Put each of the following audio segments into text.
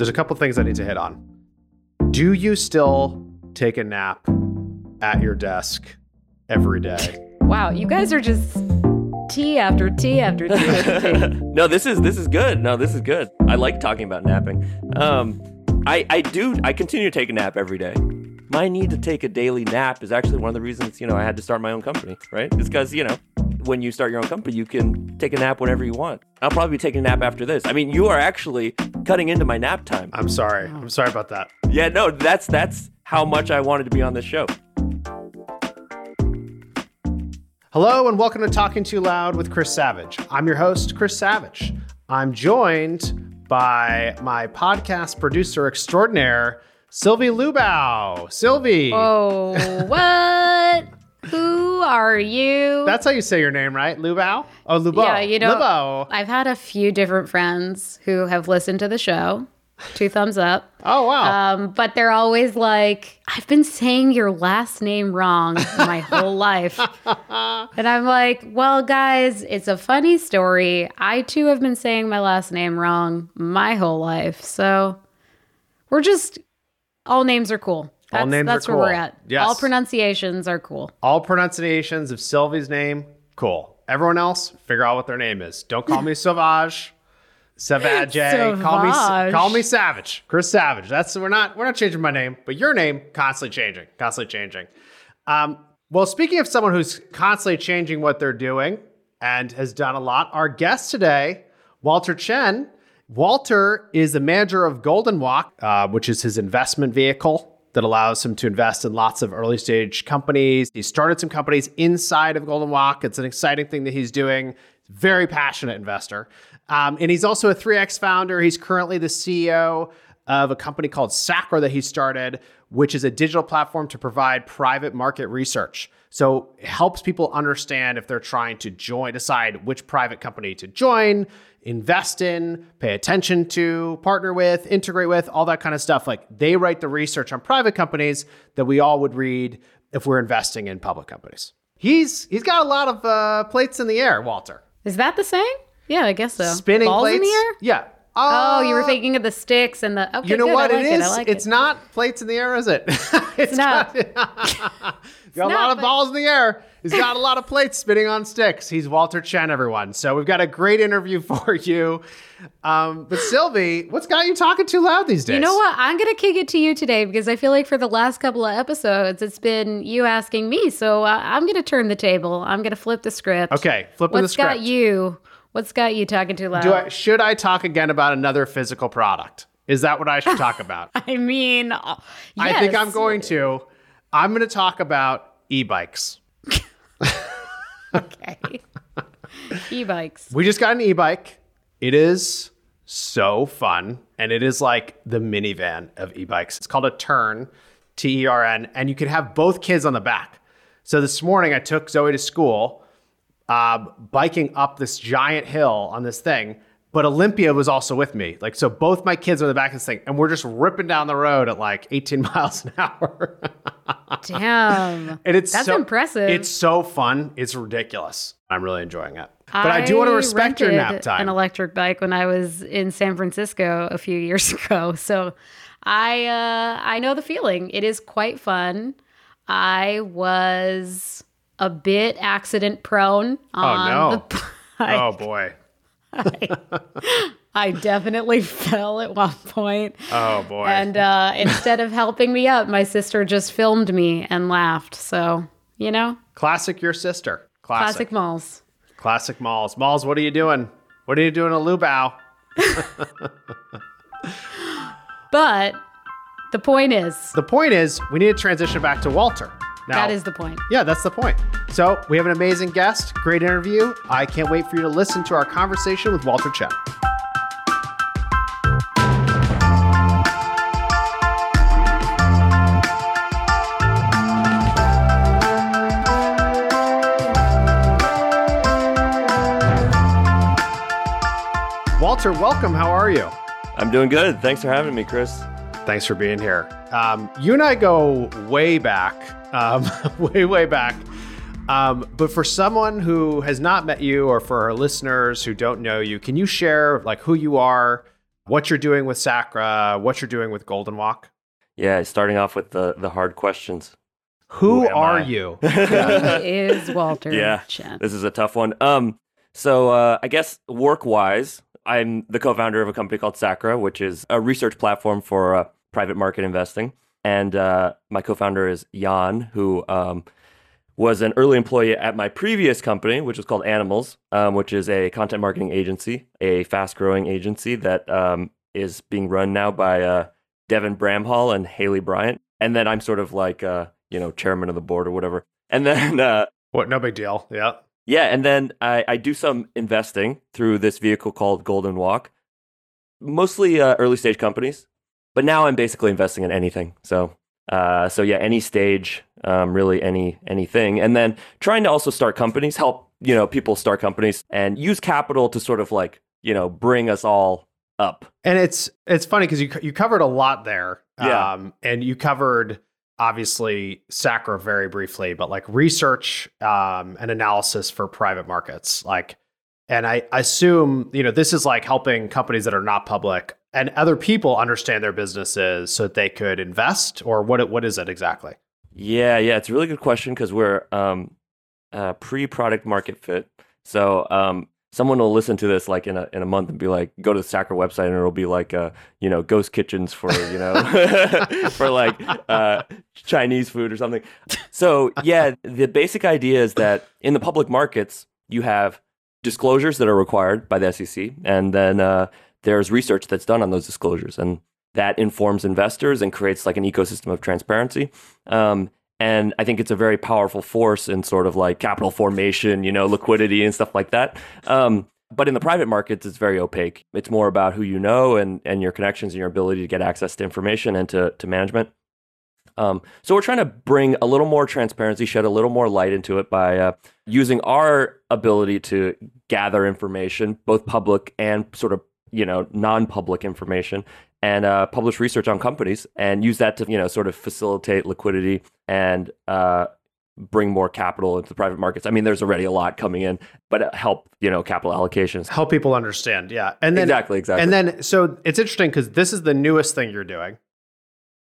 There's a couple things I need to hit on. Do you still take a nap at your desk every day? Wow, you guys are just tea after tea after tea after tea. No, this is good. No, this is good. I like talking about napping. I continue to take a nap every day. My need to take a daily nap is actually one of the reasons, I had to start my own company, right? It's because, when you start your own company, you can take a nap whenever you want. I'll probably be taking a nap after this. I mean, you are actually cutting into my nap time. I'm sorry. I'm sorry about that. Yeah, no, that's how much I wanted to be on this show. Hello, and welcome to Talking Too Loud with Chris Savage. I'm your host, Chris Savage. I'm joined by my podcast producer extraordinaire, Sylvie Lubow. Sylvie. Oh, what? Who are you? That's how you say your name, right? Lubow? Oh, Lubow. Yeah, Lubow. I've had a few different friends who have listened to the show. 2 thumbs up. Oh, wow. But they're always like, I've been saying your last name wrong my whole life. And I'm like, well, guys, it's a funny story. I, too, have been saying my last name wrong my whole life. So we're just, all names are cool. That's where we're at. Yes. All pronunciations are cool. All pronunciations of Sylvie's name, cool. Everyone else, figure out what their name is. Don't call me Savage. Call me Savage. Chris Savage. That's we're not changing my name, but your name constantly changing. Well, speaking of someone who's constantly changing what they're doing and has done a lot, our guest today, Walter Chen. Walter is the manager of Golden Walk, which is his investment vehicle that allows him to invest in lots of early stage companies. He started some companies inside of Golden Walk. It's an exciting thing that he's doing. Very passionate investor. And he's also a 3X founder. He's currently the CEO of a company called Sacra that he started, which is a digital platform to provide private market research. So it helps people understand if they're trying to decide which private company to join, invest in, pay attention to, partner with, integrate with, all that kind of stuff. Like they write the research on private companies that we all would read if we're investing in public companies. He's got a lot of plates in the air, Walter. Is that the saying? Yeah, I guess so. Spinning balls plates in the air? Yeah. Oh, you were thinking of the sticks and the... Okay, you know good, what I like it is? It's not plates in the air, is it? It's not. Got a lot of balls in the air. He's got a lot of plates spinning on sticks. He's Walter Chen, everyone. So we've got a great interview for you. But Sylvie, what's got you talking too loud these days? You know what? I'm going to kick it to you today because I feel like for the last couple of episodes, it's been you asking me. So I'm going to turn the table. I'm going to flip the script. Okay, flipping the script. What's got you talking too loud? Should I talk again about another physical product? Is that what I should talk about? I mean, yes. I think I'm going to talk about e-bikes. Okay. E-bikes. We just got an e-bike. It is so fun. And it is like the minivan of e-bikes. It's called a Tern, T-E-R-N. And you can have both kids on the back. So this morning I took Zoe to school, biking up this giant hill on this thing. But Olympia was also with me. Like, so both my kids are in the back of this thing. And we're just ripping down the road at like 18 miles an hour. Damn. And that's so impressive. It's so fun. It's ridiculous. I'm really enjoying it. But I do want to respect your nap time. I rented an electric bike when I was in San Francisco a few years ago. So I know the feeling. It is quite fun. I was a bit accident prone on the bike. Oh, boy. I definitely fell at one point. Oh, boy. And instead of helping me up, my sister just filmed me and laughed. So, Classic your sister. Classic malls. Classic malls. Malls, what are you doing? What are you doing at Lubow? But the point is we need to transition back to Walter. Now, that is the point. Yeah, that's the point. So we have an amazing guest, great interview. I can't wait for you to listen to our conversation with Walter Chen. Walter, welcome. How are you? I'm doing good. Thanks for having me, Chris. Thanks for being here. You and I go way back. Way back. But for someone who has not met you or for our listeners who don't know you, can you share like who you are, what you're doing with Sacra, what you're doing with Golden Walk? Yeah, starting off with the hard questions. Who are I? You? Who is Walter Chen? This is a tough one. So I guess work-wise, I'm the co-founder of a company called Sacra, which is a research platform for private market investing. And my co-founder is Jan, who was an early employee at my previous company, which was called Animals, which is a content marketing agency, a fast-growing agency that is being run now by Devin Bramhall and Haley Bryant. And then I'm sort of like, chairman of the board or whatever. And then... what? No big deal. Yeah. Yeah. And then I do some investing through this vehicle called Golden Walk, mostly early stage companies. But now I'm basically investing in anything. So yeah, any stage, really anything. And then trying to also start companies, help, people start companies and use capital to sort of like, bring us all up. And it's funny because you covered a lot there. Yeah. And you covered obviously Sacra very briefly, but like research and analysis for private markets. And I assume, this is like helping companies that are not public and other people understand their businesses so that they could invest, or what is it exactly? Yeah. It's a really good question because we're pre-product market fit. So someone will listen to this like in a month and be like, go to the Sacra website and it'll be like, ghost kitchens for, for like Chinese food or something. So yeah, the basic idea is that in the public markets, you have disclosures that are required by the SEC. And then there's research that's done on those disclosures, and that informs investors and creates like an ecosystem of transparency. And I think it's a very powerful force in sort of like capital formation, liquidity and stuff like that. But in the private markets, it's very opaque. It's more about who you know and your connections and your ability to get access to information and to management. So we're trying to bring a little more transparency, shed a little more light into it by using our ability to gather information, both public and sort of non-public information, and publish research on companies and use that to, sort of facilitate liquidity and bring more capital into the private markets. I mean, there's already a lot coming in, but help, capital allocations. Help people understand. Yeah. And then, exactly. And then, so it's interesting because this is the newest thing you're doing,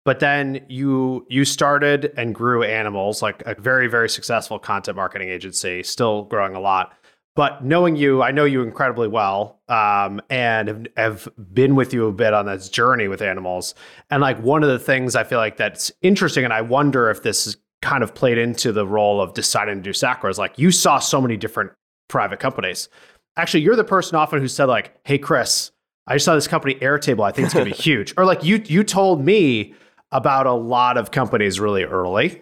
but then you started and grew Animals, like a very, very successful content marketing agency, still growing a lot. But knowing you, I know you incredibly well, and have been with you a bit on this journey with Animals. And like one of the things I feel like that's interesting, and I wonder if this is kind of played into the role of deciding to do Sacra, is like you saw so many different private companies. Actually, you're the person often who said like, hey, Chris, I just saw this company Airtable. I think it's going to be huge. Or like you told me about a lot of companies really early.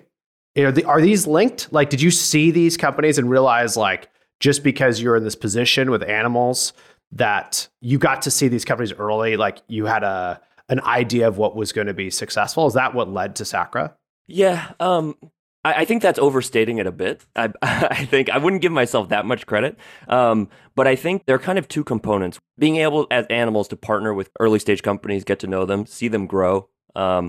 Are these linked? Like, did you see these companies and realize like, just because you're in this position with Animals that you got to see these companies early, like you had an idea of what was going to be successful? Is that what led to Sacra? Yeah. I think that's overstating it a bit. I think I wouldn't give myself that much credit. But I think there are kind of two components. Being able as Animals to partner with early stage companies, get to know them, see them grow, and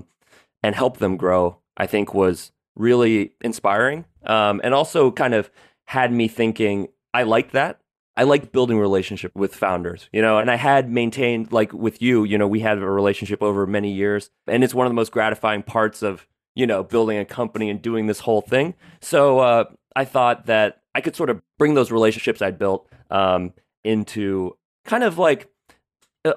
help them grow, I think was really inspiring. And also kind of had me thinking, I like that. I like building relationship with founders, and I had maintained, like with you, we had a relationship over many years. And it's one of the most gratifying parts of, building a company and doing this whole thing. So I thought that I could sort of bring those relationships I'd built into kind of like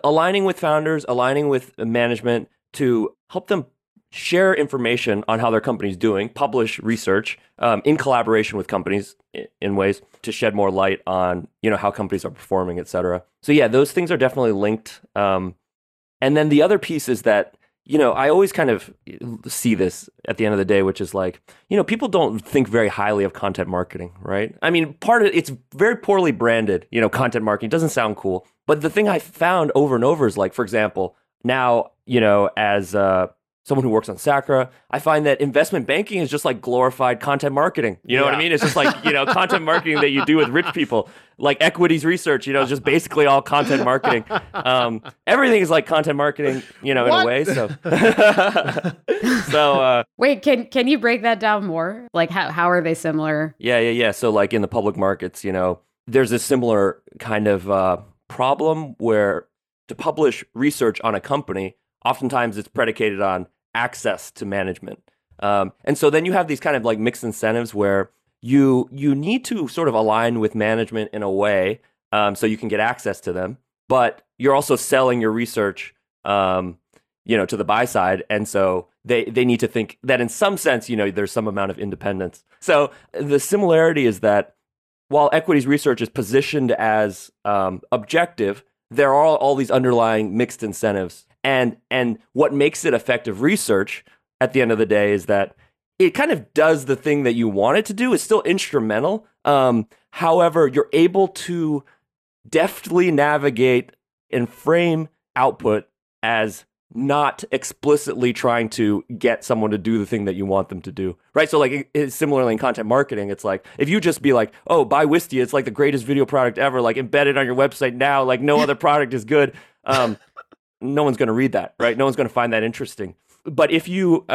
aligning with founders, aligning with management to help them share information on how their company's doing, publish research in collaboration with companies in ways to shed more light on, how companies are performing, et cetera. So yeah, those things are definitely linked. And then the other piece is that, I always kind of see this at the end of the day, which is like, people don't think very highly of content marketing, right? I mean, part of it's very poorly branded, content marketing doesn't sound cool. But the thing I found over and over is like, for example, now, as someone who works on Sacra, I find that investment banking is just like glorified content marketing. What I mean? It's just like, content marketing that you do with rich people, like equities research, just basically all content marketing. Everything is like content marketing, in a way. So, wait, can you break that down more? Like how are they similar? Yeah. So like in the public markets, there's a similar kind of problem where to publish research on a company, oftentimes it's predicated on access to management. And so then you have these kind of like mixed incentives where you need to sort of align with management in a way so you can get access to them, but you're also selling your research to the buy side. And so they need to think that in some sense, there's some amount of independence. So the similarity is that while equities research is positioned as objective, there are all these underlying mixed incentives. And what makes it effective research at the end of the day is that it kind of does the thing that you want it to do. It's still instrumental. However, you're able to deftly navigate and frame output as not explicitly trying to get someone to do the thing that you want them to do, right? So like similarly in content marketing, it's like, if you just be like, oh, buy Wistia, it's like the greatest video product ever, like embedded on your website now, like no other product is good. No one's going to read that, right? No one's going to find that interesting. But if you,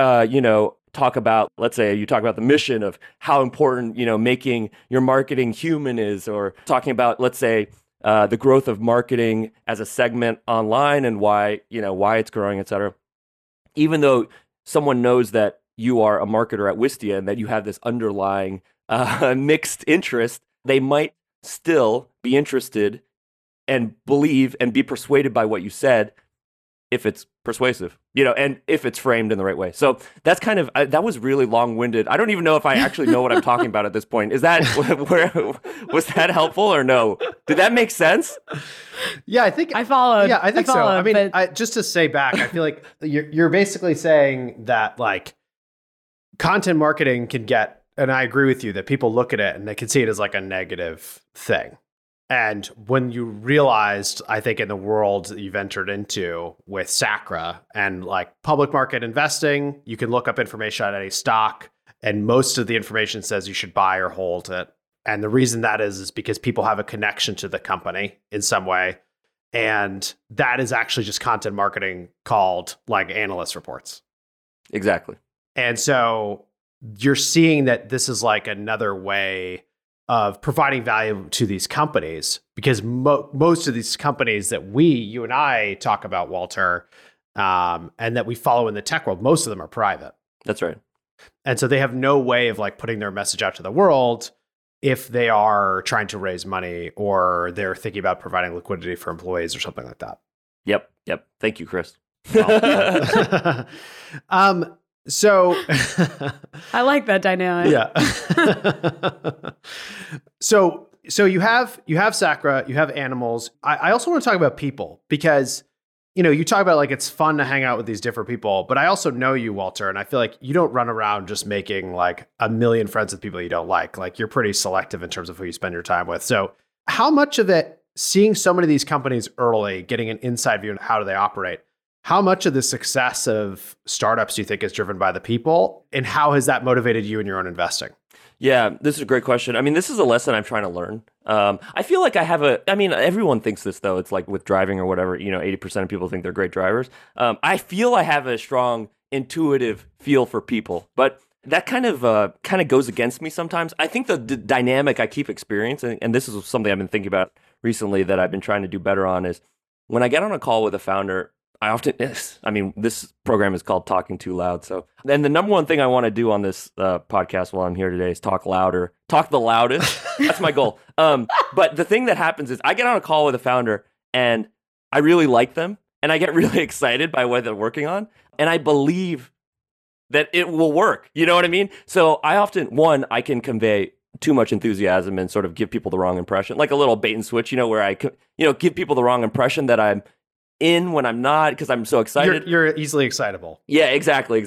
talk about, let's say you talk about the mission of how important, making your marketing human is, or talking about, let's say, the growth of marketing as a segment online and why it's growing, et cetera. Even though someone knows that you are a marketer at Wistia and that you have this underlying mixed interest, they might still be interested and believe and be persuaded by what you said if it's persuasive, and if it's framed in the right way. So that's kind of, that was really long-winded. I don't even know if I actually know what I'm talking about at this point. Is that, was that helpful or no? Did that make sense? Yeah, I think. I followed. Yeah, I think so. I mean, but... just to say back, I feel like you're basically saying that like content marketing can get, and I agree with you that people look at it and they can see it as like a negative thing. And when you realized, I think, in the world that you've entered into with Sacra and like public market investing, you can look up information on any stock, and most of the information says you should buy or hold it. And the reason that is because people have a connection to the company in some way. And that is actually just content marketing called like analyst reports. Exactly. And so you're seeing that this is like another way of providing value to these companies, because most of these companies that you and I talk about, Walter, and that we follow in the tech world, most of them are private. That's right. And so they have no way of like putting their message out to the world if they are trying to raise money or they're thinking about providing liquidity for employees or something like that. Yep. Thank you, Chris. So I like that dynamic. Yeah. So you have Sacra, you have Animals. I also want to talk about people, because you talk about like it's fun to hang out with these different people, but I also know you, Walter, and I feel like you don't run around just making like a million friends with people you don't like. Like you're pretty selective in terms of who you spend your time with. So how much of it, seeing so many of these companies early, getting an inside view on how do they operate, how much of the success of startups do you think is driven by the people, and how has that motivated you in your own investing? Yeah, this is a great question. I mean, this is a lesson I'm trying to learn. I feel like I have everyone thinks this though. It's like with driving or whatever, 80% of people think they're great drivers. I feel I have a strong intuitive feel for people, but that kind of goes against me sometimes. I think the dynamic I keep experiencing, and this is something I've been thinking about recently that I've been trying to do better on, is when I get on a call with a founder, this program is called Talking Too Loud. So then the number one thing I want to do on this podcast while I'm here today is talk louder, talk the loudest. That's my goal. But the thing that happens is I get on a call with a founder and I really like them and I get really excited by what they're working on. And I believe that it will work. You know what I mean? So I often, I can convey too much enthusiasm and sort of give people the wrong impression, like a little bait and switch, where I, give people the wrong impression that I'm in when I'm not, because I'm so excited. You're easily excitable. Yeah, exactly.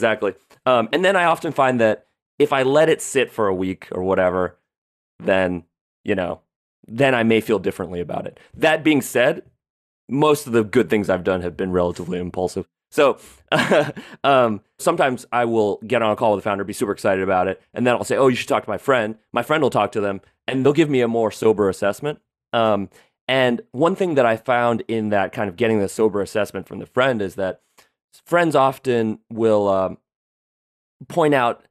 And then I often find that if I let it sit for a week or whatever, then I may feel differently about it. That being said, most of the good things I've done have been relatively impulsive. So sometimes I will get on a call with the founder, be super excited about it, and then I'll say, oh, you should talk to my friend. My friend will talk to them, and they'll give me a more sober assessment. And one thing that I found in that kind of getting the sober assessment from the friend is that friends often will point out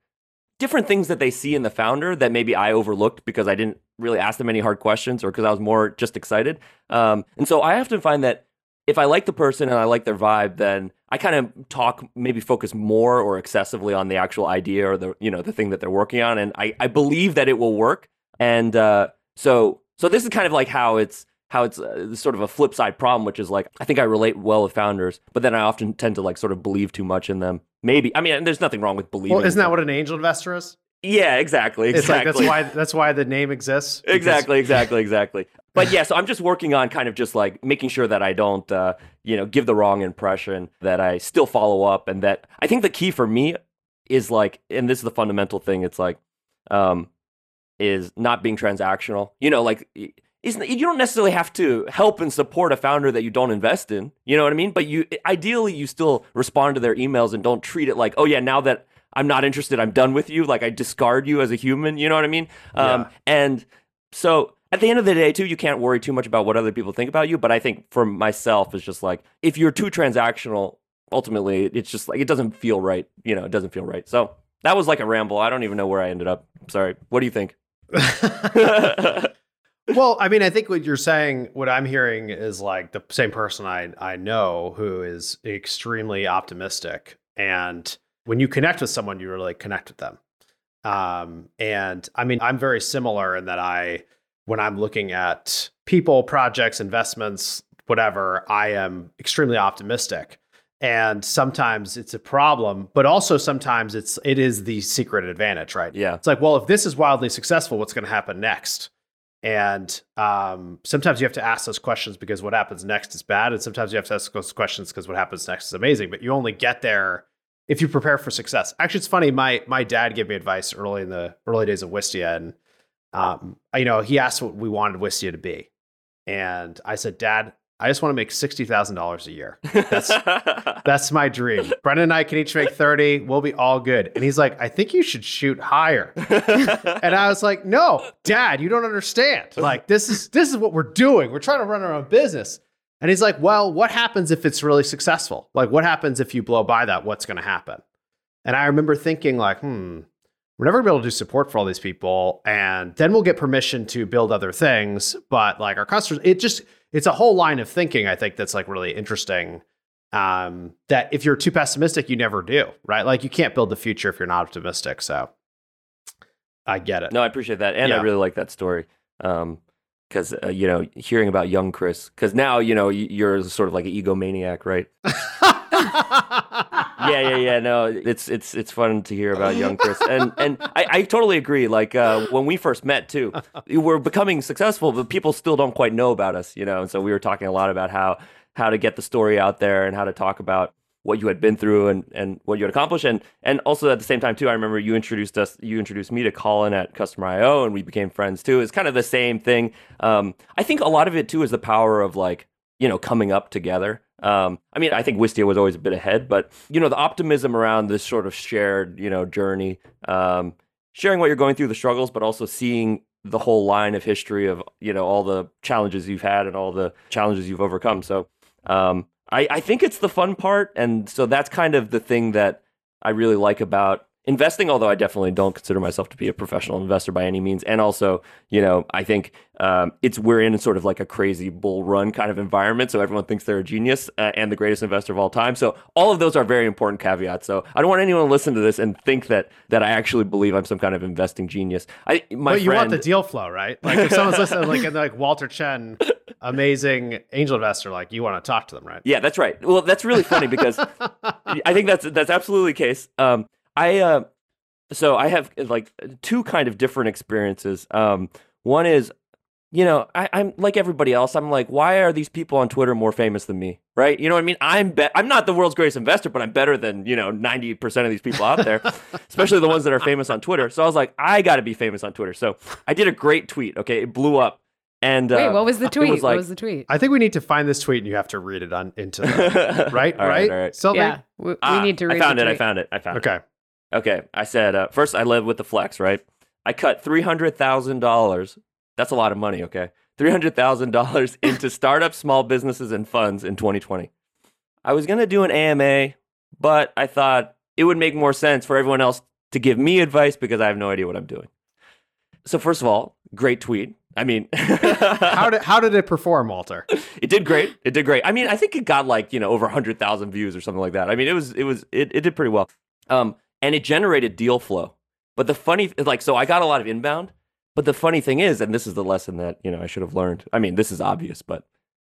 different things that they see in the founder that maybe I overlooked because I didn't really ask them any hard questions or because I was more just excited. And so I often find that if I like the person and I like their vibe, then I kind of focus more or excessively on the actual idea or the thing that they're working on. And I believe that it will work. And so this is kind of like how it's sort of a flip side problem, which is like, I think I relate well with founders, but then I often tend to like sort of believe too much in them. Maybe. I mean, there's nothing wrong with believing. Well, isn't that what an angel investor is? Yeah, exactly. It's like, that's why the name exists. Exactly. But yeah, so I'm just working on kind of just like making sure that I don't, give the wrong impression, that I still follow up. And that I think the key for me is like, and this is the fundamental thing, it's like, is not being transactional, you don't necessarily have to help and support a founder that you don't invest in, you know what I mean? But ideally you still respond to their emails and don't treat it like, oh yeah, now that I'm not interested, I'm done with you. Like I discard you as a human, you know what I mean? Yeah. And so at the end of the day too, you can't worry too much about what other people think about you. But I think for myself, it's just like, if you're too transactional, ultimately it's just like, it doesn't feel right. It doesn't feel right. So that was like a ramble. I don't even know where I ended up. Sorry. What do you think? Well, I mean, I think what you're saying, what I'm hearing is like the same person I know who is extremely optimistic. And when you connect with someone, you really connect with them. And I mean, I'm very similar in that when I'm looking at people, projects, investments, whatever, I am extremely optimistic. And sometimes it's a problem, but also sometimes it is the secret advantage, right? Yeah. It's like, well, if this is wildly successful, what's going to happen next? And sometimes you have to ask those questions because what happens next is bad. And sometimes you have to ask those questions because what happens next is amazing. But you only get there if you prepare for success. Actually, it's funny. My dad gave me advice early in the early days of Wistia. And, he asked what we wanted Wistia to be. And I said, Dad, I just want to make $60,000 a year. That's my dream. Brendan and I can each make 30. We'll be all good. And he's like, I think you should shoot higher. And I was like, no, Dad, you don't understand. Like, this is what we're doing. We're trying to run our own business. And he's like, well, what happens if it's really successful? Like, what happens if you blow by that? What's going to happen? And I remember thinking like, we're never gonna be able to do support for all these people. And then we'll get permission to build other things. But like our customers, it's a whole line of thinking, I think, that's like really interesting. That if you're too pessimistic, you never do, right? Like you can't build the future if you're not optimistic. So I get it. No, I appreciate that. And yeah. I really like that story. Because, hearing about young Chris, because now, you're sort of like an egomaniac, right? Yeah. No, it's fun to hear about young Chris. And I totally agree. Like when we first met too, we were becoming successful, but people still don't quite know about us, And so we were talking a lot about how to get the story out there and how to talk about what you had been through and what you had accomplished. And also at the same time too, I remember you introduced me to Colin at Customer.IO and we became friends too. It's kind of the same thing. I think a lot of it too is the power of like, coming up together. I mean, I think Wistia was always a bit ahead, but, the optimism around this sort of shared, journey, sharing what you're going through, the struggles, but also seeing the whole line of history of, all the challenges you've had and all the challenges you've overcome. So I think it's the fun part. And so that's kind of the thing that I really like about investing, although I definitely don't consider myself to be a professional investor by any means. And also, I think we're in sort of like a crazy bull run kind of environment. So everyone thinks they're a genius and the greatest investor of all time. So all of those are very important caveats. So I don't want anyone to listen to this and think that I actually believe I'm some kind of investing genius. But you want the deal flow, right? Like if someone's listening, like, and they're like Walter Chen, amazing angel investor, like you want to talk to them, right? Yeah, that's right. Well, that's really funny because I think that's absolutely the case. So I have like two kind of different experiences. One is, I'm like everybody else. I'm like, why are these people on Twitter more famous than me? Right? You know what I mean? I'm not the world's greatest investor, but I'm better than, 90% of these people out there, especially the ones that are famous on Twitter. So I was like, I got to be famous on Twitter. So I did a great tweet. Okay. It blew up. And wait, what was the tweet? What was the tweet? I think we need to find this tweet, and you have to read it into the right? All right. Sylvie? Yeah, we need to read it. I found it. Okay. I said, first I live with the flex, right? I cut $300,000. That's a lot of money, okay? $300,000 into startups, small businesses, and funds in 2020. I was going to do an AMA, but I thought it would make more sense for everyone else to give me advice because I have no idea what I'm doing. So first of all, great tweet. I mean, how did it perform, Walter? It did great. I mean, I think it got like, over 100,000 views or something like that. I mean, it did pretty well. And it generated deal flow. But the funny, so I got a lot of inbound, but the funny thing is, and this is the lesson that, I should have learned. I mean, this is obvious, but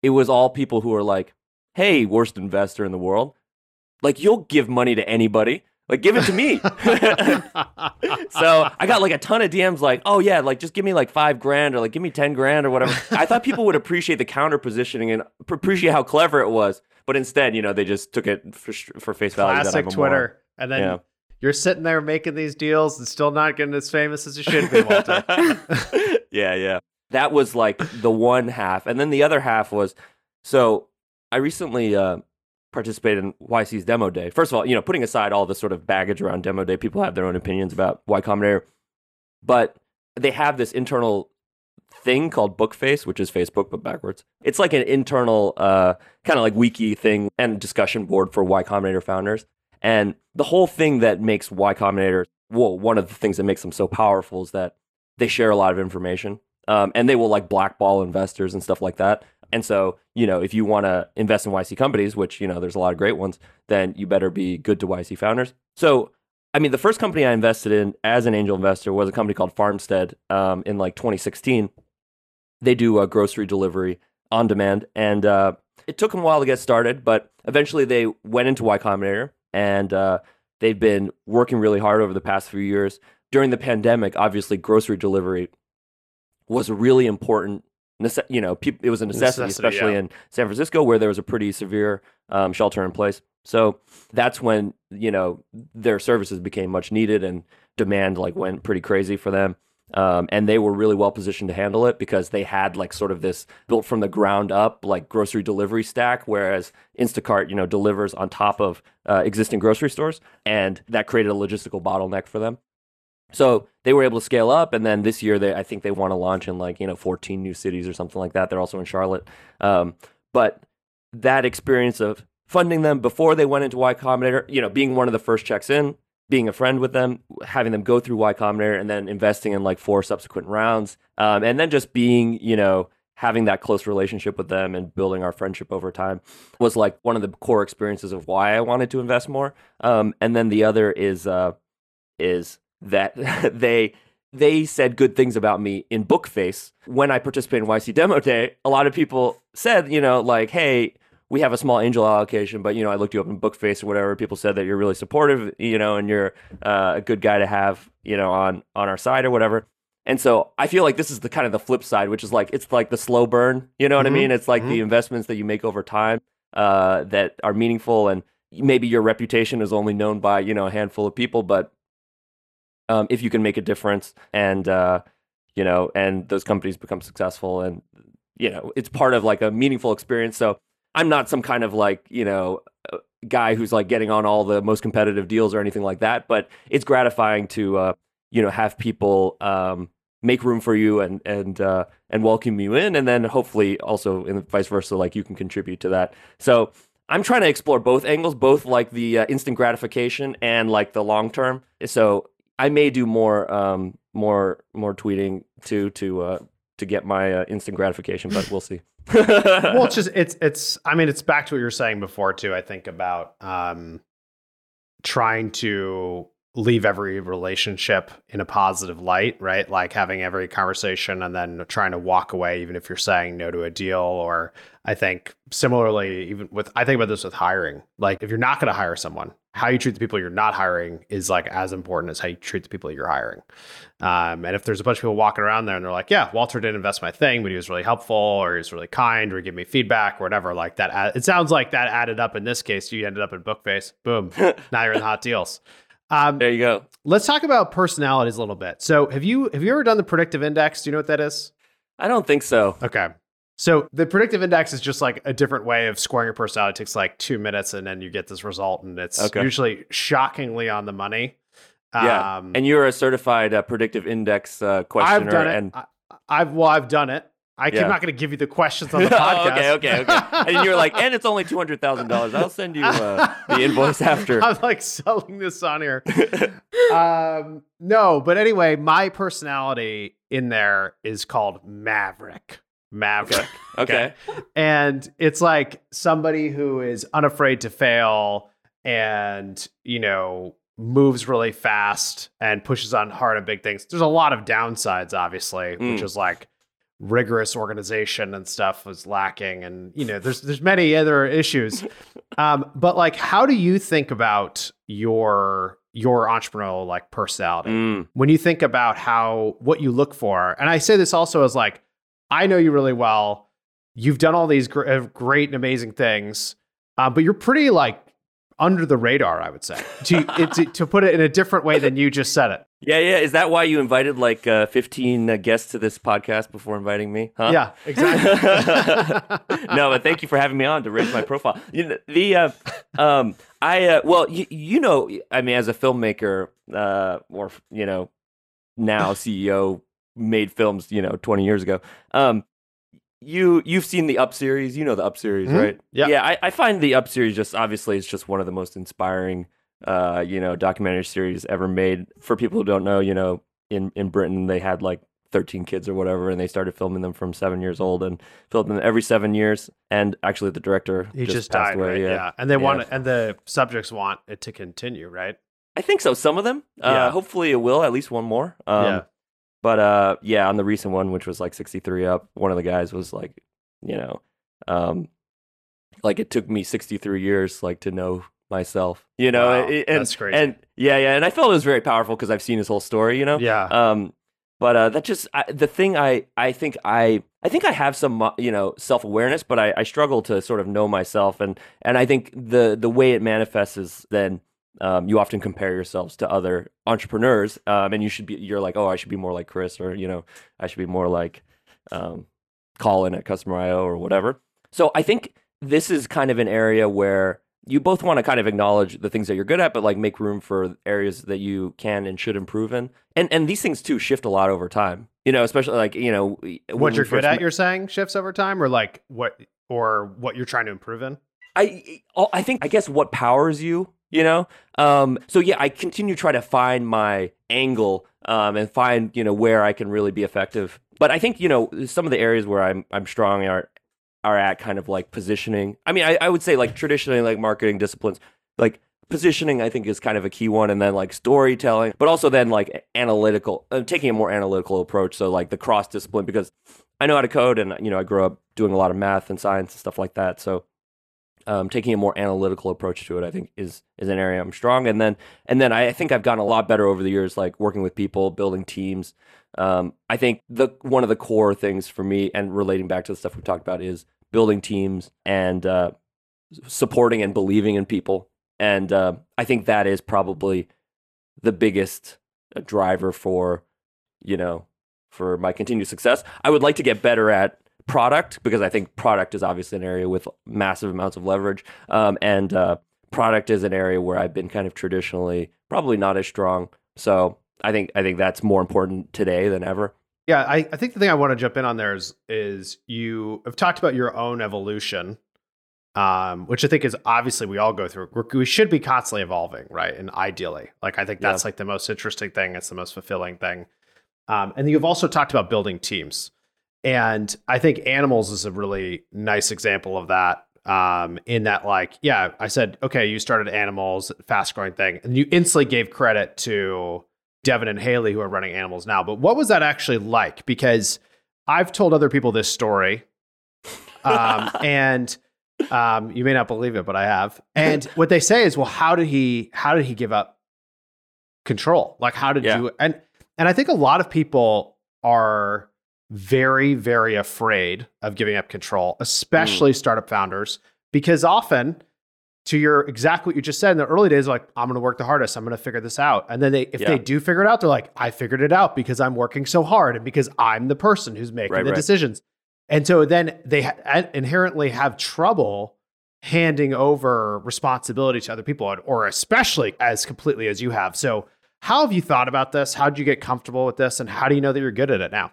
it was all people who are like, hey, worst investor in the world. You'll give money to anybody. Give it to me. So I got a ton of DMs oh yeah, just give me $5,000 or give me $10,000 or whatever. I thought people would appreciate the counter positioning and appreciate how clever it was. But instead, they just took it for face value. Classic Twitter. And then you're sitting there making these deals and still not getting as famous as you should be, Walter. Yeah. That was the one half. And then the other half was, so I recently... participated in YC's demo day. First of all, putting aside all the sort of baggage around demo day, people have their own opinions about Y Combinator, but they have this internal thing called Bookface, which is Facebook, but backwards. It's an internal kind of wiki thing and discussion board for Y Combinator founders. And the whole thing that makes Y Combinator, one of the things that makes them so powerful is that they share a lot of information and they will blackball investors and stuff like that. And so, if you want to invest in YC companies, which, there's a lot of great ones, then you better be good to YC founders. So, the first company I invested in as an angel investor was a company called Farmstead in 2016. They do grocery delivery on demand. And it took them a while to get started, but eventually they went into Y Combinator and they've been working really hard over the past few years. During the pandemic, obviously, grocery delivery was a really important it was a necessity especially in San Francisco, where there was a pretty severe shelter in place. So that's when, their services became much needed and demand went pretty crazy for them. And they were really well positioned to handle it because they had sort of this built from the ground up, grocery delivery stack, whereas Instacart, delivers on top of existing grocery stores. And that created a logistical bottleneck for them. So they were able to scale up, and then this year, I think they want to launch in 14 new cities or something like that. They're also in Charlotte. But that experience of funding them before they went into Y Combinator, being one of the first checks in, being a friend with them, having them go through Y Combinator, and then investing in 4 subsequent rounds, and then just being, having that close relationship with them and building our friendship over time was one of the core experiences of why I wanted to invest more. And then the other is that they said good things about me in Bookface. When I participated in YC Demo Day, a lot of people said, hey, we have a small angel allocation, but, I looked you up in Bookface or whatever. People said that you're really supportive, and you're a good guy to have, on our side or whatever. And so I feel this is the kind of the flip side, which is it's the slow burn, what I mean? It's the investments that you make over time that are meaningful. And maybe your reputation is only known by, a handful of people, but if you can make a difference and, and those companies become successful and, it's part of a meaningful experience. So I'm not some kind of guy who's getting on all the most competitive deals or anything like that, but it's gratifying to, have people make room for you and welcome you in. And then hopefully also in vice versa, you can contribute to that. So I'm trying to explore both angles, both the instant gratification and the long term. So I may do more tweeting to get my instant gratification, but we'll see. Well, it's back to what you were saying before too. I think about trying to leave every relationship in a positive light, right? Having every conversation and then trying to walk away, even if you're saying no to a deal. Or I think similarly, I think about this with hiring. If you're not going to hire someone, how you treat the people you're not hiring is as important as how you treat the people you're hiring. And if there's a bunch of people walking around there and they're yeah, Walter didn't invest my thing, but he was really helpful or he was really kind or he gave me feedback or whatever that. It sounds like that added up in this case. You ended up in Bookface. Boom. Now you're in the hot deals. There you go. Let's talk about personalities a little bit. So have you ever done the predictive index? Do you know what that is? I don't think so. Okay. So the predictive index is just a different way of scoring your personality. It takes 2 minutes and then you get this result and it's usually shockingly on the money. Yeah. And you're a certified predictive index questioner. I've done it. And I've done it. I'm not going to give you the questions on the podcast. Okay. And you're and it's only $200,000. I'll send you the invoice after. I'm selling this on here. No, but anyway, my personality in there is called Maverick. Okay. And it's like somebody who is unafraid to fail and, you know, moves really fast and pushes on hard on big things. There's a lot of downsides, obviously, which is like rigorous organization and stuff was lacking. And, you know, there's many other issues. But like, how do you think about your entrepreneurial like personality when you think about what you look for? And I say this also as like, I know you really well. You've done all these great and amazing things, but you're pretty like under the radar, I would say, to put it in a different way than you just said it. Yeah. Is that why you invited like 15 guests to this podcast before inviting me? Huh? Yeah, exactly. No, but thank you for having me on to raise my profile. You know, as a filmmaker, or, you know, now CEO, made films, you know, 20 years ago. You've seen the Up series, you know the Up series, right? Yep. Yeah. I find the Up series just obviously it's just one of the most inspiring, you know, documentary series ever made. For people who don't know, you know, in Britain they had like 13 kids or whatever, and they started filming them from 7 years old and filmed them every 7 years. And actually, the director just passed died, away. Right? Yeah. And they and the subjects want it to continue, right? I think so. Some of them. Hopefully, it will. At least one more. Yeah. But on the recent one, which was like 63 Up, one of the guys was like, you know, like it took me 63 years like to know myself, you know. Wow, that's crazy. And and I felt it was very powerful because I've seen his whole story, you know. Yeah. I think I have some, you know, self awareness, but I struggle to sort of know myself, and I think the way it manifests is then. You often compare yourselves to other entrepreneurs, and you're like, oh, I should be more like Chris, or, you know, I should be more like Colin at Customer.IO or whatever. So I think this is kind of an area where you both want to kind of acknowledge the things that you're good at, but like make room for areas that you can and should improve in. And these things too shift a lot over time, you know, especially like, you know, what you're good at, you're saying shifts over time, or like what you're trying to improve in. I guess what powers you. You know, I continue to try to find my angle and find, you know, where I can really be effective. But I think, you know, some of the areas where I'm strong are at kind of like positioning. I mean, I would say like traditionally like marketing disciplines, like positioning, I think is kind of a key one, and then like storytelling, but also then like analytical, taking a more analytical approach. So like the cross discipline, because I know how to code, and, you know, I grew up doing a lot of math and science and stuff like that. So. Taking a more analytical approach to it, I think, is an area I'm strong. And then I think I've gotten a lot better over the years, like working with people, building teams. I think one of the core things for me, and relating back to the stuff we talked about, is building teams and supporting and believing in people. And I think that is probably the biggest driver for, you know, for my continued success. I would like to get better at product, because I think product is obviously an area with massive amounts of leverage, and product is an area where I've been kind of traditionally probably not as strong. So I think that's more important today than ever. Yeah, I think the thing I want to jump in on there is you have talked about your own evolution, which I think is obviously we all go through. We should be constantly evolving, right? And ideally, like I think that's like the most interesting thing. It's the most fulfilling thing. And you've also talked about building teams. And I think Animals is a really nice example of that, in that, like, yeah, I said, okay, you started Animals, fast growing thing. And you instantly gave credit to Devin and Haley, who are running Animals now. But what was that actually like? Because I've told other people this story, and you may not believe it, but I have. And what they say is, well, how did he give up control? Like, how did you, and I think a lot of people are very, very afraid of giving up control, especially startup founders, because often to your exactly what you just said in the early days, like, I'm going to work the hardest, I'm going to figure this out. And then if they do figure it out, they're like, I figured it out because I'm working so hard and because I'm the person who's making the decisions. And so then they inherently have trouble handing over responsibility to other people, or especially as completely as you have. So how have you thought about this? How did you get comfortable with this? And how do you know that you're good at it now?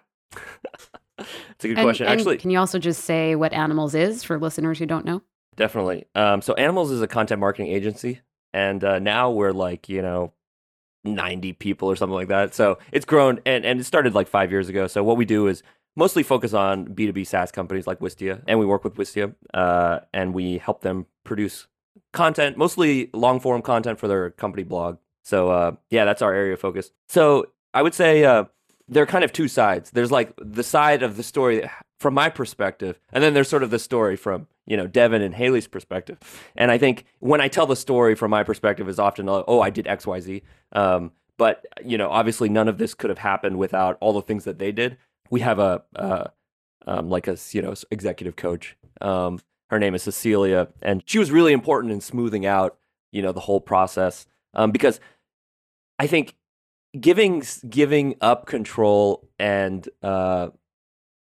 It's a good question. Actually, can you also just say what Animals is for listeners who don't know? Definitely. So Animals is a content marketing agency, and now we're like, you know, 90 people or something like that. So it's grown, and it started like 5 years ago. So what we do is mostly focus on B2B SaaS companies like Wistia, and we work with Wistia, and we help them produce content, mostly long-form content for their company blog. So yeah, that's our area of focus. So I would say there are kind of two sides. There's like the side of the story from my perspective, and then there's sort of the story from, you know, Devin and Haley's perspective. And I think when I tell the story from my perspective is often, oh, I did X, Y, Z. But, you know, obviously none of this could have happened without all the things that they did. We have a, like a, you know, executive coach. Her name is Cecilia, and she was really important in smoothing out, you know, the whole process. Because I think giving up control and,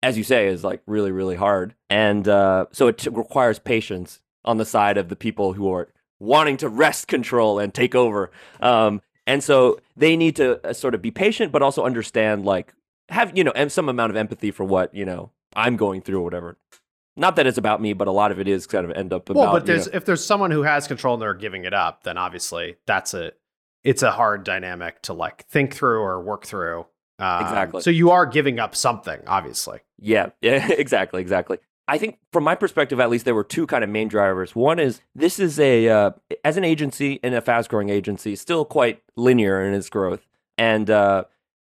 as you say, is like really, really hard. And so it requires patience on the side of the people who are wanting to wrest control and take over. And so they need to sort of be patient, but also understand, like, have, you know, some amount of empathy for what, you know, I'm going through or whatever. Not that it's about me, but a lot of it is kind of end up about, well, but there's, you know, if there's someone who has control and they're giving it up, then obviously that's it's a hard dynamic to like think through or work through. Exactly. So you are giving up something, obviously. Yeah, exactly. I think from my perspective, at least, there were two kind of main drivers. One is this is a, as an agency and a fast-growing agency, still quite linear in its growth. And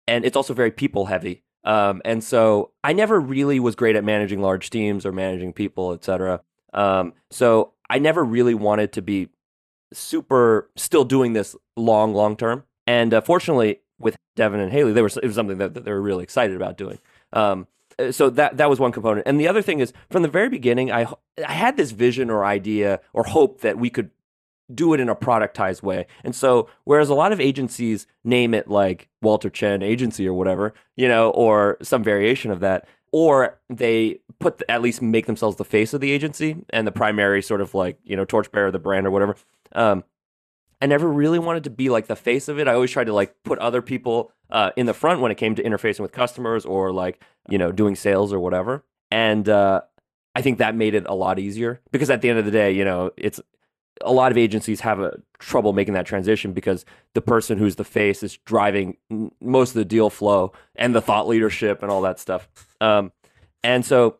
it's also very people-heavy. And so I never really was great at managing large teams or managing people, et cetera. So I never really wanted to be super still doing this long-term. And fortunately, with Devin and Haley, it was something that they were really excited about doing. So that was one component. And the other thing is, from the very beginning, I had this vision or idea or hope that we could do it in a productized way. And so, whereas a lot of agencies name it like Walter Chen Agency or whatever, you know, or some variation of that, or they at least make themselves the face of the agency and the primary sort of like, you know, torchbearer of the brand or whatever. I never really wanted to be like the face of it. I always tried to like put other people in the front when it came to interfacing with customers or like, you know, doing sales or whatever. And I think that made it a lot easier, because at the end of the day, you know, it's a lot of agencies have trouble making that transition because the person who's the face is driving most of the deal flow and the thought leadership and all that stuff. And so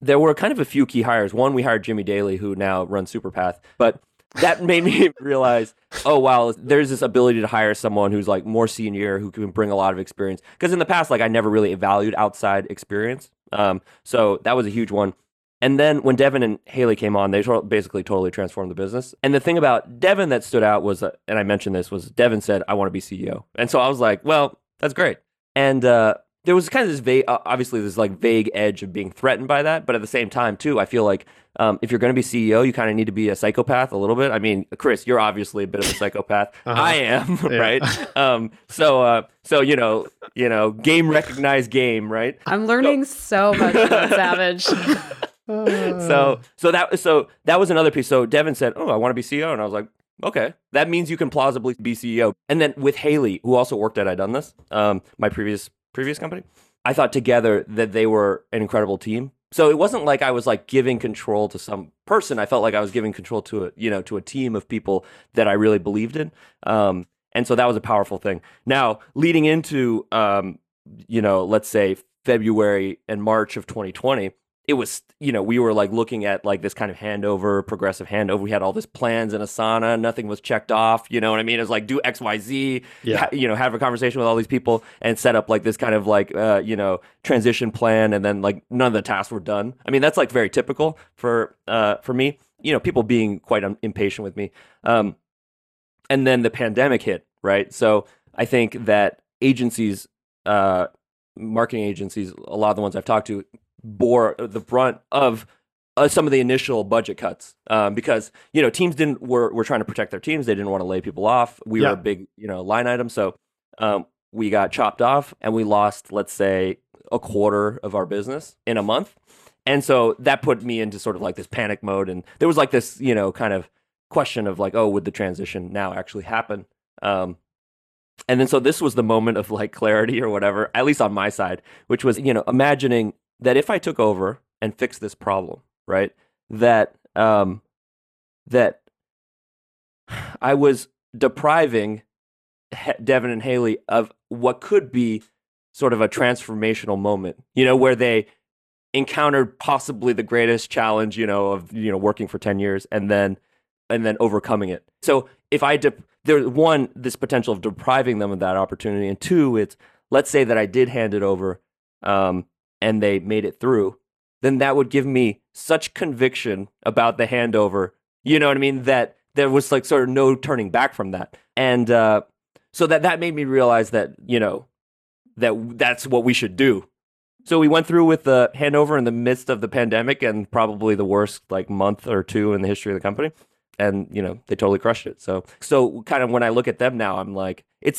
there were kind of a few key hires. One, we hired Jimmy Daly, who now runs Superpath, but that made me realize, oh, wow, there's this ability to hire someone who's like more senior, who can bring a lot of experience. Because in the past, like, I never really valued outside experience. So that was a huge one. And then when Devin and Haley came on, they basically totally transformed the business. And the thing about Devin that stood out was, and I mentioned this, was Devin said, I want to be CEO. And so I was like, well, that's great. And there was kind of this vague, obviously this like vague edge of being threatened by that. But at the same time too, I feel like if you're going to be CEO, you kind of need to be a psychopath a little bit. I mean, Chris, you're obviously a bit of a psychopath. I am, yeah. Right? So you know, game recognized game, right? I'm learning so much about Savage. So that was another piece. So Devin said, oh, I want to be CEO. And I was like, okay, that means you can plausibly be CEO. And then with Haley, who also worked at I Done This, my previous company, I thought together that they were an incredible team. So it wasn't like I was like giving control to some person. I felt like I was giving control to a team of people that I really believed in. And so that was a powerful thing. Now, leading into, let's say February and March of 2020, it was, you know, we were like looking at like this kind of progressive handover. We had all this plans in Asana. Nothing was checked off. You know what I mean? It was like, do X, Y, Z, have a conversation with all these people and set up like this kind of like, transition plan. And then like none of the tasks were done. I mean, that's like very typical for me, you know, people being quite impatient with me. And then the pandemic hit, right? So I think that agencies, marketing agencies, a lot of the ones I've talked to, bore the brunt of some of the initial budget cuts because teams were trying to protect their teams. They didn't want to lay people off. We were a big line item, so we got chopped off and we lost, let's say, a quarter of our business in a month. And so that put me into sort of like this panic mode, and there was like this kind of question of like, oh, would the transition now actually happen? And then so this was the moment of like clarity or whatever, at least on my side, which was imagining that if I took over and fixed this problem, right, that that I was depriving Devin and Haley of what could be sort of a transformational moment, you know, where they encountered possibly the greatest challenge, you know, of, you know, working for 10 years and then overcoming it. So if I there's one, this potential of depriving them of that opportunity, and two, it's, let's say that I did hand it over and they made it through, then that would give me such conviction about the handover, you know what I mean, that there was like sort of no turning back from that. And so that made me realize that, you know, that's what we should do. So we went through with the handover in the midst of the pandemic and probably the worst like month or two in the history of the company. And, you know, they totally crushed it. So kind of when I look at them now, I'm like, and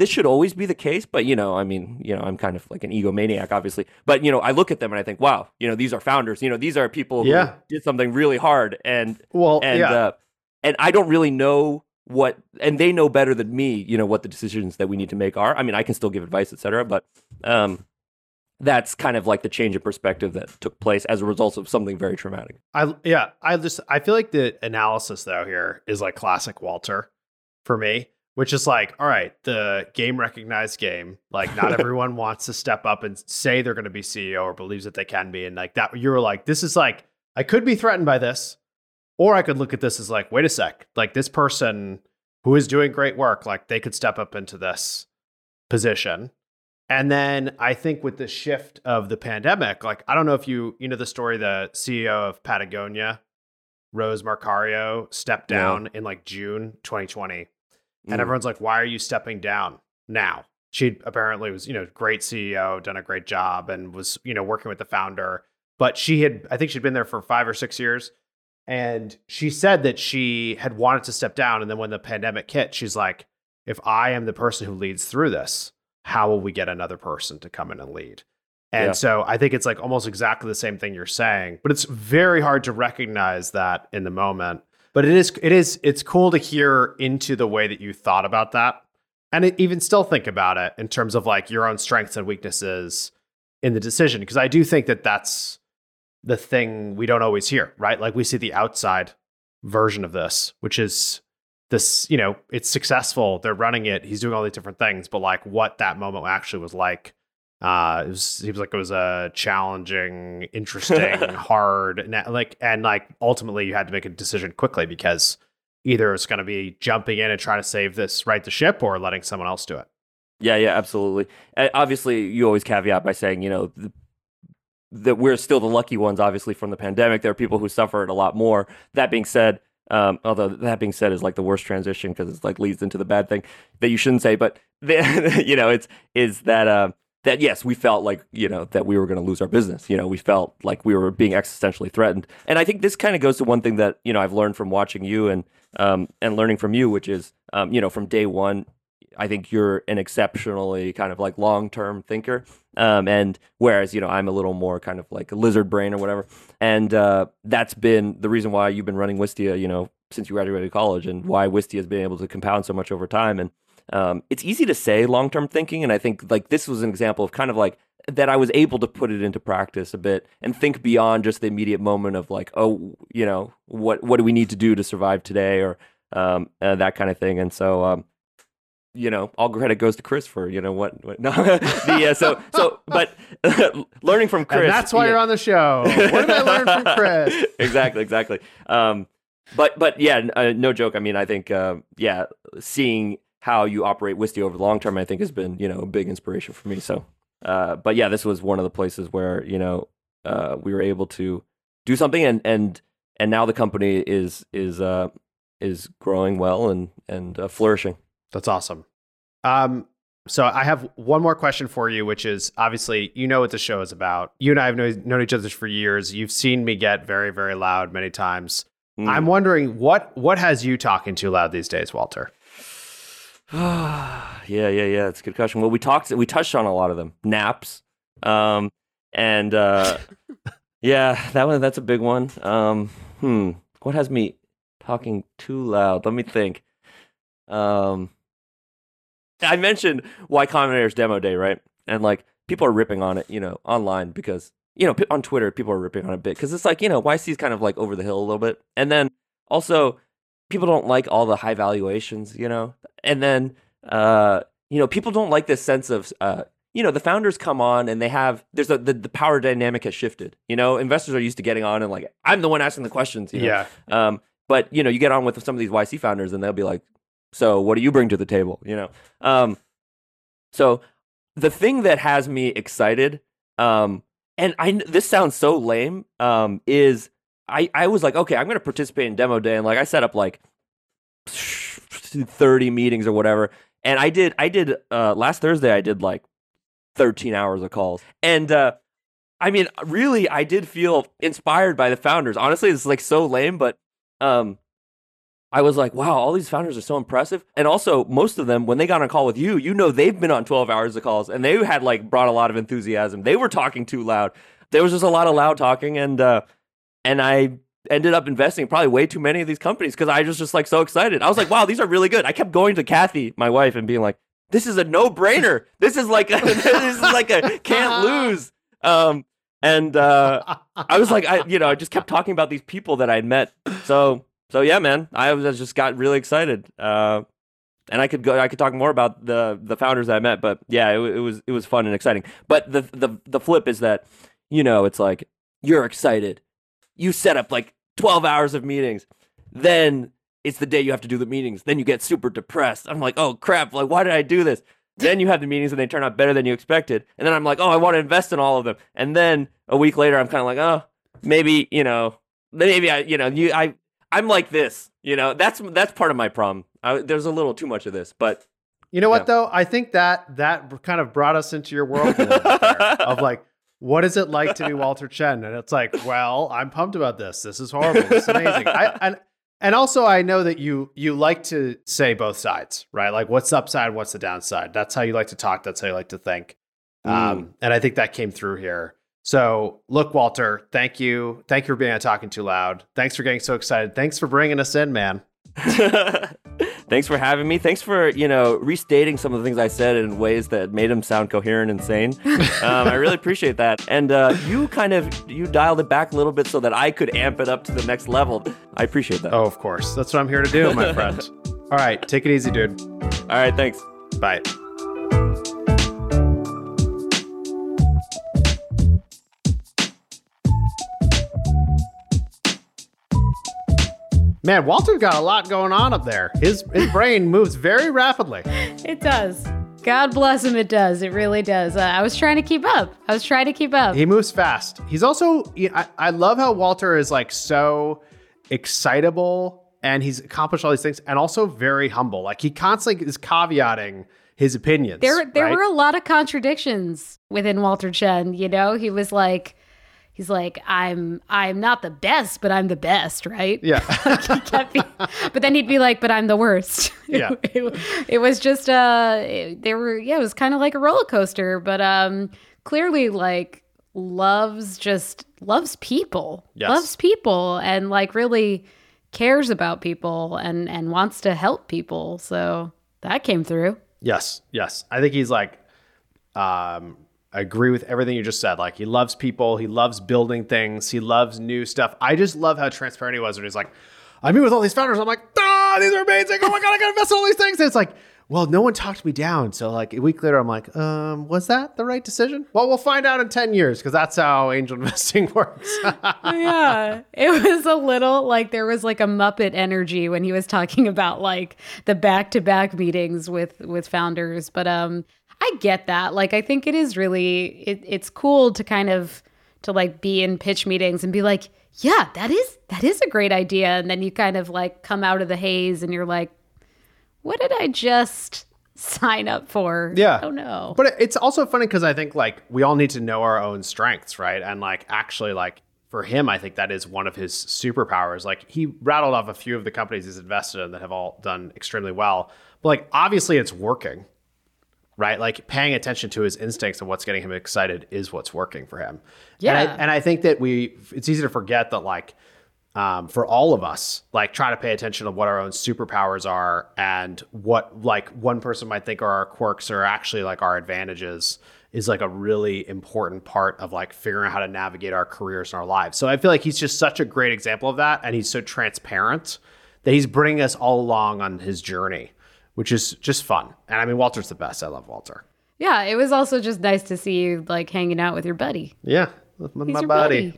this should always be the case. But, you know, I mean, you know, I'm kind of like an egomaniac, obviously. But, you know, I look at them and I think, wow, you know, these are founders. You know, these are people who did something really hard. And I don't really know what, and they know better than me, you know, what the decisions that we need to make are. I mean, I can still give advice, etc. But that's kind of like the change of perspective that took place as a result of something very traumatic. I feel like the analysis though here is like classic Walter for me, which is like, all right, the game. Like, not everyone wants to step up and say they're going to be CEO or believes that they can be, and like that. You were like, this is like, I could be threatened by this. Or I could look at this as like, wait a sec, like this person who is doing great work, like they could step up into this position. And then I think with the shift of the pandemic, like, I don't know if you know the story, the CEO of Patagonia, Rose Marcario, stepped down in like June 2020. And everyone's like, why are you stepping down now? She apparently was, you know, great CEO, done a great job and was, you know, working with the founder. But she'd been there for 5 or 6 years. And she said that she had wanted to step down. And then when the pandemic hit, she's like, if I am the person who leads through this, how will we get another person to come in and lead? And so I think it's like almost exactly the same thing you're saying, but it's very hard to recognize that in the moment. But it's cool to hear into the way that you thought about that. And even still think about it in terms of like your own strengths and weaknesses in the decision. Because I do think that that's the thing we don't always hear, right? Like we see the outside version of this, which is this, you know, it's successful. They're running it. He's doing all these different things, but like what that moment actually was like, seems like it was a challenging, interesting, hard, and ultimately you had to make a decision quickly because either it's going to be jumping in and trying to save this, right the ship, or letting someone else do it. Yeah, absolutely. And obviously you always caveat by saying, you know, that we're still the lucky ones, obviously, from the pandemic. There are people who suffered a lot more. That being said, although that being said is like the worst transition because it's like leads into the bad thing that you shouldn't say. But you know, that yes, we felt like, you know, that we were going to lose our business. You know, we felt like we were being existentially threatened. And I think this kind of goes to one thing that, you know, I've learned from watching you and learning from you, which is you know, from day one. I think you're an exceptionally kind of like long-term thinker. And whereas, you know, I'm a little more kind of like a lizard brain or whatever. And that's been the reason why you've been running Wistia, you know, since you graduated college, and why Wistia has been able to compound so much over time. And it's easy to say long-term thinking. And I think like this was an example of kind of like that I was able to put it into practice a bit and think beyond just the immediate moment of like, oh, you know, what do we need to do to survive today, or that kind of thing. And so, you know, all credit goes to Chris for, you know, but learning from Chris. And that's why you're on the show. What did I learn from Chris? Exactly. But yeah, no joke. I mean, I think, seeing how you operate Wistia over the long term, I think has been, you know, a big inspiration for me. So, but yeah, this was one of the places where, you know, we were able to do something, and now the company is growing well and flourishing. That's awesome. So I have one more question for you, which is, obviously, you know what the show is about. You and I have known each other for years. You've seen me get very, very loud many times. I'm wondering what has you talking too loud these days, Walter? Yeah. It's a good question. Well, we touched on a lot of them. Naps. Yeah, that's a big one. What has me talking too loud? Let me think. I mentioned Y Combinator's demo day, right? And like people are ripping on it, you know, online, because, you know, on Twitter people are ripping on it a bit because it's like, you know, YC's kind of like over the hill a little bit. And then also people don't like all the high valuations, you know? And then, you know, people don't like this sense of, you know, the founders come on and they have, there's a, the power dynamic has shifted. You know, investors are used to getting on and like, I'm the one asking the questions. You know? Yeah. But, you know, you get on with some of these YC founders and they'll be like, so what do you bring to the table? You know? So the thing that has me excited, and this sounds so lame, is I was like, okay, I'm going to participate in demo day. And like, I set up like 30 meetings or whatever. And I did last Thursday, I did like 13 hours of calls. And, I mean, really, I did feel inspired by the founders. Honestly, it's like so lame, but, I was like, wow, all these founders are so impressive. And also, most of them, when they got on a call with you, you know they've been on 12 hours of calls, and they had like brought a lot of enthusiasm. They were talking too loud. There was just a lot of loud talking, and I ended up investing probably way too many of these companies because I was just like so excited. I was like, wow, these are really good. I kept going to Kathy, my wife, and being like, this is a no-brainer. This is like a, this is like a can't lose. And I was like, I just kept talking about these people that I had met. So yeah, man, I just got really excited, and I could talk more about the founders that I met, but yeah, it was fun and exciting. But the flip is that, you know, it's like you're excited, you set up like 12 hours of meetings, then it's the day you have to do the meetings, then you get super depressed. I'm like, oh crap, like why did I do this? Then you have the meetings and they turn out better than you expected, and then I'm like, oh, I want to invest in all of them, and then a week later I'm kind of like, oh, maybe I'm like this, you know, that's part of my problem. There's a little too much of this, but you know what though? I think that kind of brought us into your world of like, what is it like to be Walter Chen? And it's like, well, I'm pumped about this. This is horrible. This is amazing. And also I know that you like to say both sides, right? Like what's the upside, what's the downside? That's how you like to talk. That's how you like to think. And I think that came through here. So look, Walter, thank you. Thank you for being on Talking Too Loud. Thanks for getting so excited. Thanks for bringing us in, man. Thanks for having me. Thanks for, you know, restating some of the things I said in ways that made them sound coherent and sane. I really appreciate that. And you dialed it back a little bit so that I could amp it up to the next level. I appreciate that. Oh, of course. That's what I'm here to do, my friend. All right. Take it easy, dude. All right. Thanks. Bye. Man, Walter got a lot going on up there. His brain moves very rapidly. It does. God bless him, it does. It really does. I was trying to keep up. He moves fast. He's also, I love how Walter is like so excitable and he's accomplished all these things and also very humble. Like he constantly is caveating his opinions. There right? were a lot of contradictions within Walter Chen, you know? He was like, he's like, I'm not the best, but I'm the best, right? Yeah. Like he kept but then he'd be like, but I'm the worst. Yeah. It was just, it was kind of like a roller coaster, but clearly like loves people. Yes. Loves people and like really cares about people and wants to help people. So that came through. Yes, yes. I think he's like, I agree with everything you just said. Like he loves people. He loves building things. He loves new stuff. I just love how transparent he was when he's like, I meet with all these founders. I'm like, these are amazing. Oh my God, I got to invest in all these things. And it's like, well, no one talked me down. So like a week later, I'm like, was that the right decision? Well, we'll find out in 10 years because that's how angel investing works. Yeah. It was a little like there was like a Muppet energy when he was talking about like the back-to-back meetings with founders. But, I get that. Like, I think it is really, it's cool to kind of, to like be in pitch meetings and be like, yeah, that is a great idea. And then you kind of like come out of the haze and you're like, what did I just sign up for? Yeah. I don't know. But it's also funny because I think like we all need to know our own strengths, right? And like actually like for him, I think that is one of his superpowers. Like he rattled off a few of the companies he's invested in that have all done extremely well. But like, obviously it's working. Right? Like paying attention to his instincts and what's getting him excited is what's working for him. Yeah. And I think that it's easy to forget that like, for all of us, like trying to pay attention to what our own superpowers are and what like one person might think are our quirks or actually like our advantages is like a really important part of like figuring out how to navigate our careers and our lives. So I feel like he's just such a great example of that. And he's so transparent that he's bringing us all along on his journey, which is just fun. And I mean, Walter's the best. I love Walter. Yeah, it was also just nice to see you like hanging out with your buddy. Yeah, with my buddy.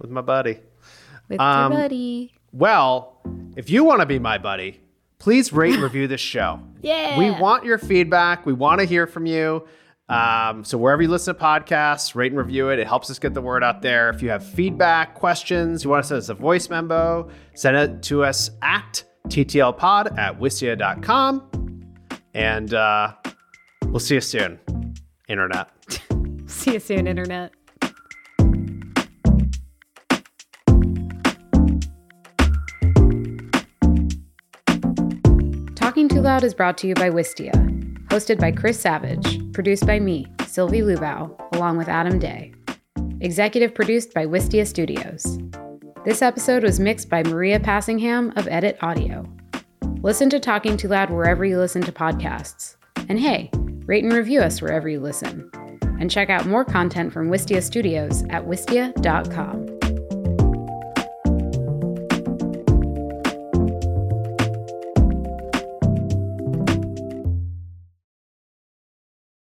Well, if you want to be my buddy, please rate and review this show. Yeah. We want your feedback. We want to hear from you. So wherever you listen to podcasts, rate and review it. It helps us get the word out there. If you have feedback, questions, you want to send us a voice memo, send it to us at ttlpod@wistia.com. And we'll see you soon, Internet. See you soon, Internet. Talking Too Loud is brought to you by Wistia, hosted by Chris Savage, produced by me, Sylvie Lubow, along with Adam Day. Executive produced by Wistia Studios. This episode was mixed by Maria Passingham of Edit Audio. Listen to Talking Too Loud wherever you listen to podcasts. And hey, rate and review us wherever you listen. And check out more content from Wistia Studios at wistia.com.